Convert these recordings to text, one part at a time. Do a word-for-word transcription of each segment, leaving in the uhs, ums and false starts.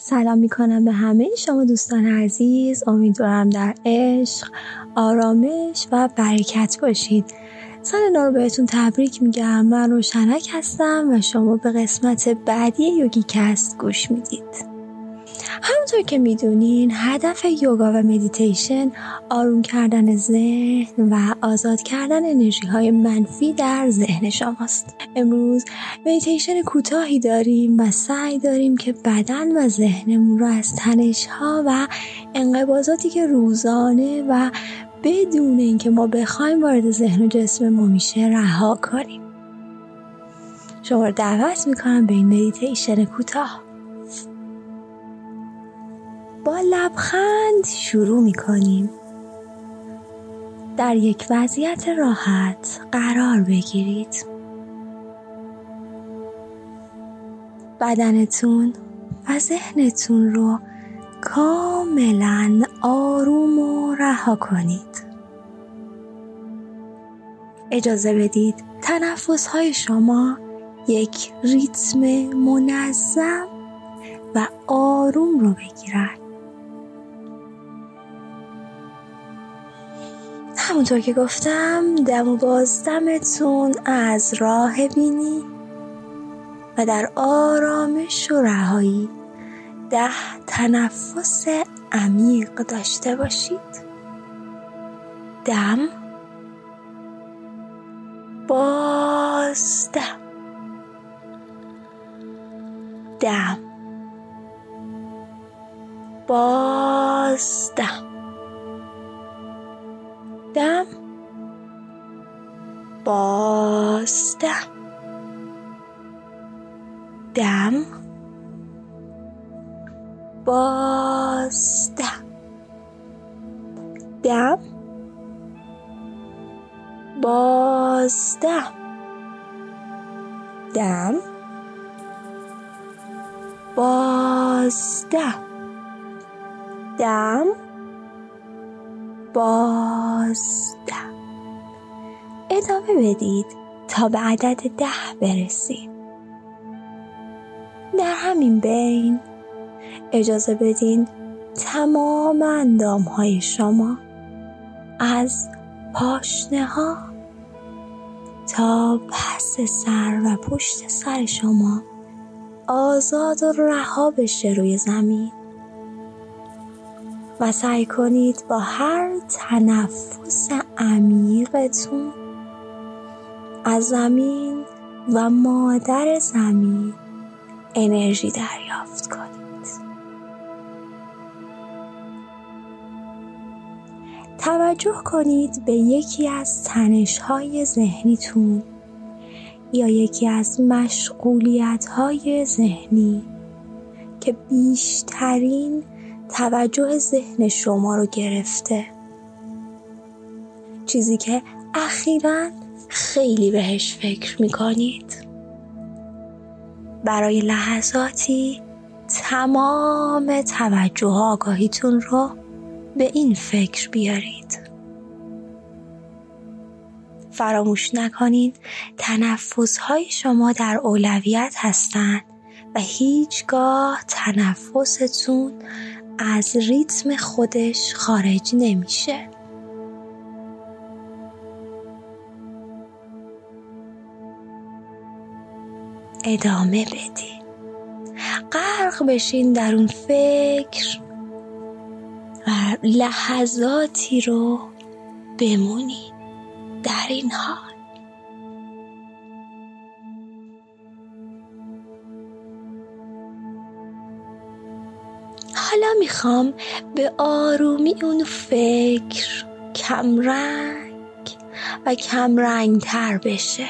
سلام میکنم به همه شما دوستان عزیز. امیدوارم در عشق، آرامش و برکت باشید. سال نو رو بهتون تبریک میگم. من روشنک هستم و شما به قسمت بعدی یوگی کست گوش میدید. همونطور که میدونین هدف یوگا و مدیتیشن آروم کردن ذهن و آزاد کردن انرژی های منفی در ذهن شماست. امروز مدیتیشن کوتاهی داریم و سعی داریم که بدن و ذهنمون رو از تنش ها و انقباضاتی که روزانه و بدون اینکه ما بخوایم وارد ذهن و جسم ما میشه رها کنیم. شما رو دعوت میکنم به این مدیتیشن کوتاه. با لبخند شروع می کنیم. در یک وضعیت راحت قرار بگیرید. بدنتون و ذهنتون رو کاملا آروم و رها کنید. اجازه بدید تنفس‌های شما یک ریتم منظم و آروم رو بگیرد. همونطور که گفتم دم و بازدمتون از راه بینی و در آرامش و رهایی ده تنفس عمیق داشته باشید. دم، بازدم، دم، بازدم، دم، بازدم، دم، بازدم، دم، بازدم، دم، بازدم، دم، بازدم. ادامه بدید تا به عدد ده برسید. در همین بین اجازه بدین تمام اندام‌های شما از پاشنه‌ها تا پس سر و پشت سر شما آزاد و رها بشه روی زمین و سعی کنید با هر تنفس عمیقتون از زمین و مادر زمین انرژی دریافت کنید. توجه کنید به یکی از تنش‌های ذهنیتون یا یکی از مشغولیت‌های ذهنی که بیشترین توجه ذهن شما رو گرفته، چیزی که اخیراً خیلی بهش فکر میکنید. برای لحظاتی تمام توجه و آگاهیتون رو به این فکر بیارید. فراموش نکنید تنفس‌های شما در اولویت هستند و هیچگاه تنفستون از ریتم خودش خارج نمیشه. ادامه بدین. غرق بشین در اون فکر و لحظاتی رو بمونین در این حال. حالا میخوام به آرومی اون فکر کمرنگ و کمرنگ تر بشه.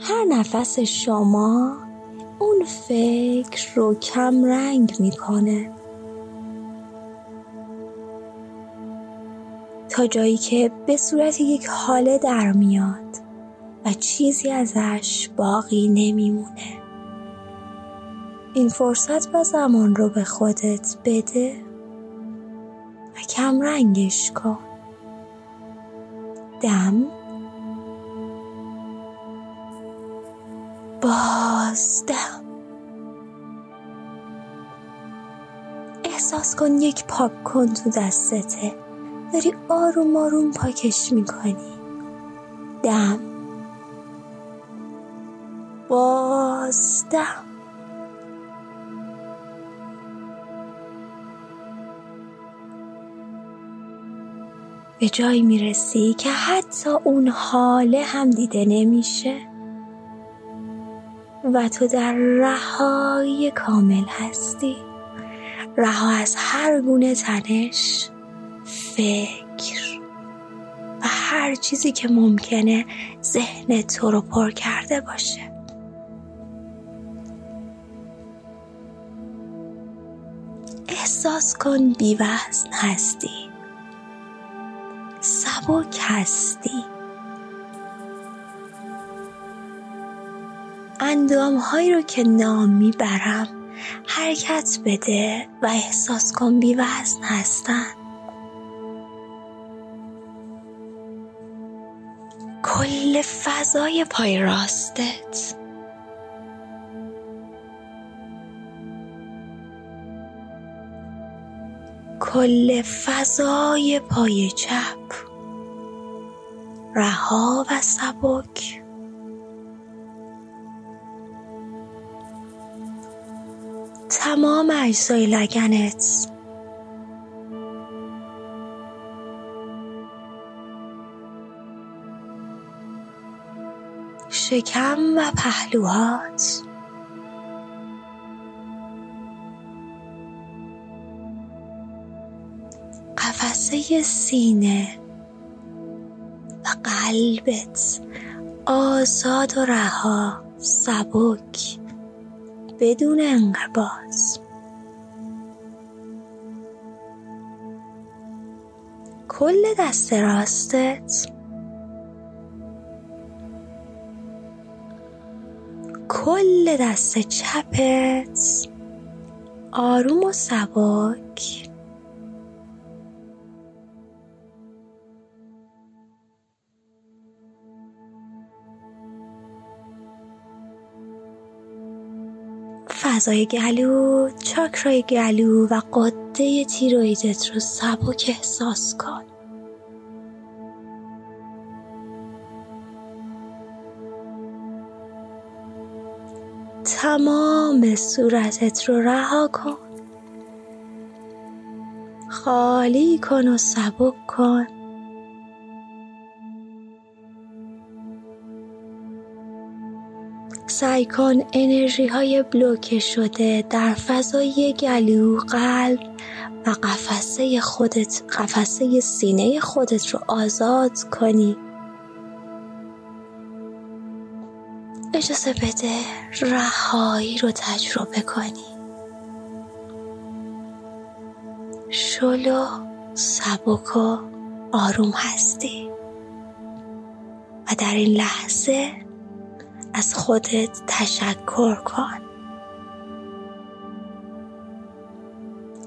هر نفس شما اون فکر رو کمرنگ میکنه تا جایی که به صورت یک حاله در میاد و چیزی ازش باقی نمیمونه. این فرصت و زمان رو به خودت بده و کم رنگش کن. دم، باز یازده. احساس کن یک پاک کن تو دستته، داری آروم آروم پاکش میکنی. دم باز دم. به جایی میرسی که حتی اون حاله هم دیده نمیشه و تو در رهایی کامل هستی، رها از هر گونه تنش، فکر و هر چیزی که ممکنه ذهن تو رو پر کرده باشه. احساس کن بی وزن هستی، سبک هستی. اندام هایی رو که نام میبرم حرکت بده و احساس کن بی وزن هستن. کل فضای پای راستت، کل فضای پای چپ، رها و سبک. تمام اجزای لگنت، شکم و پهلوهات، قفسه سینه و قلبت، آزاد و رها، سبک، بدون انقباض. کل دست راستت، کل دست چپت، آروم و سبک. فضای گلو، چاکرای گلو و قده تیرویدت رو سبک احساس کن. تمام صورتت رو رها کن، خالی کن و سبک کن. سعی کن انرژی های بلوکه شده در فضای گلو، قلب و قفسه خودت، قفسه سینه خودت رو آزاد کنی. اجازه بده رهایی رو تجربه کنی. شلو، سبک و آروم هستی و در این لحظه از خودت تشکر کن،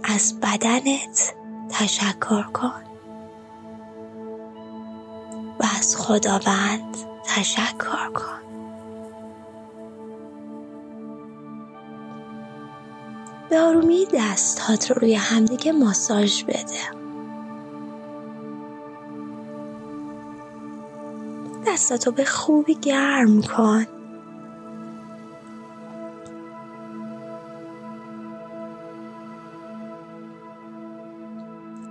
از بدنت تشکر کن و از خداوند تشکر کن. به آرومی دستات رو روی همدیگه ماساژ بده. دستاتو به خوبی گرم کن.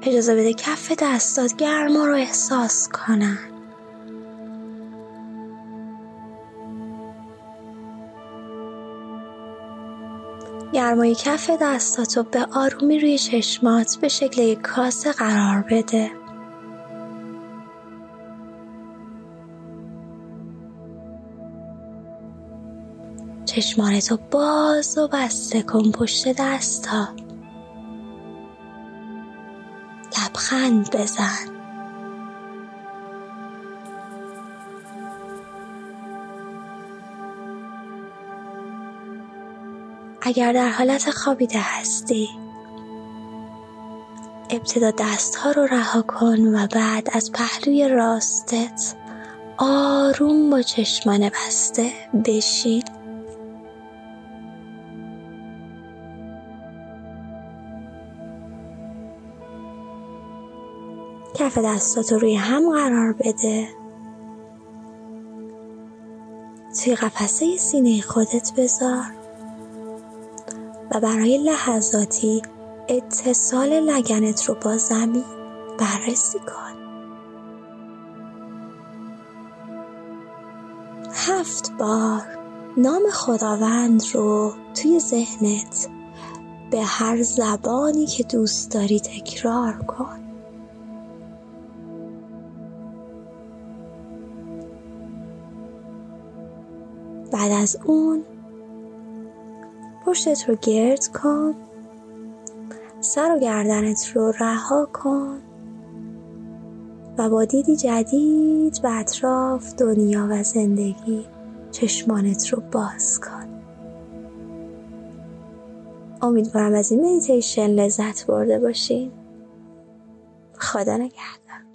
اجازه بده کف دستات گرما رو احساس کنن. گرمای کف دستاتو به آرومی روی چشمات به شکل یک کاسه قرار بده. چشمانتو باز و بسته کن پشت دستا. لبخند بزن. اگر در حالت خوابیده هستی، ابتدا دستها رو رها کن و بعد از پهلوی راستت آروم با چشمان بسته بشین کف دستاتو روی هم قرار بده. توی قفسه سینه خودت بذار و برای لحظاتی اتصال لگنت رو با زمین بررسی کن. هفت بار نام خداوند رو توی ذهنت به هر زبانی که دوست داری تکرار کن. بعد از اون پشتت رو گرد کن، سر و گردنت رو رها کن و با دیدی جدید به اطراف، دنیا و زندگی چشمانت رو باز کن. امیدوارم از این مدیتیشن لذت برده باشین. خدا نگهدار.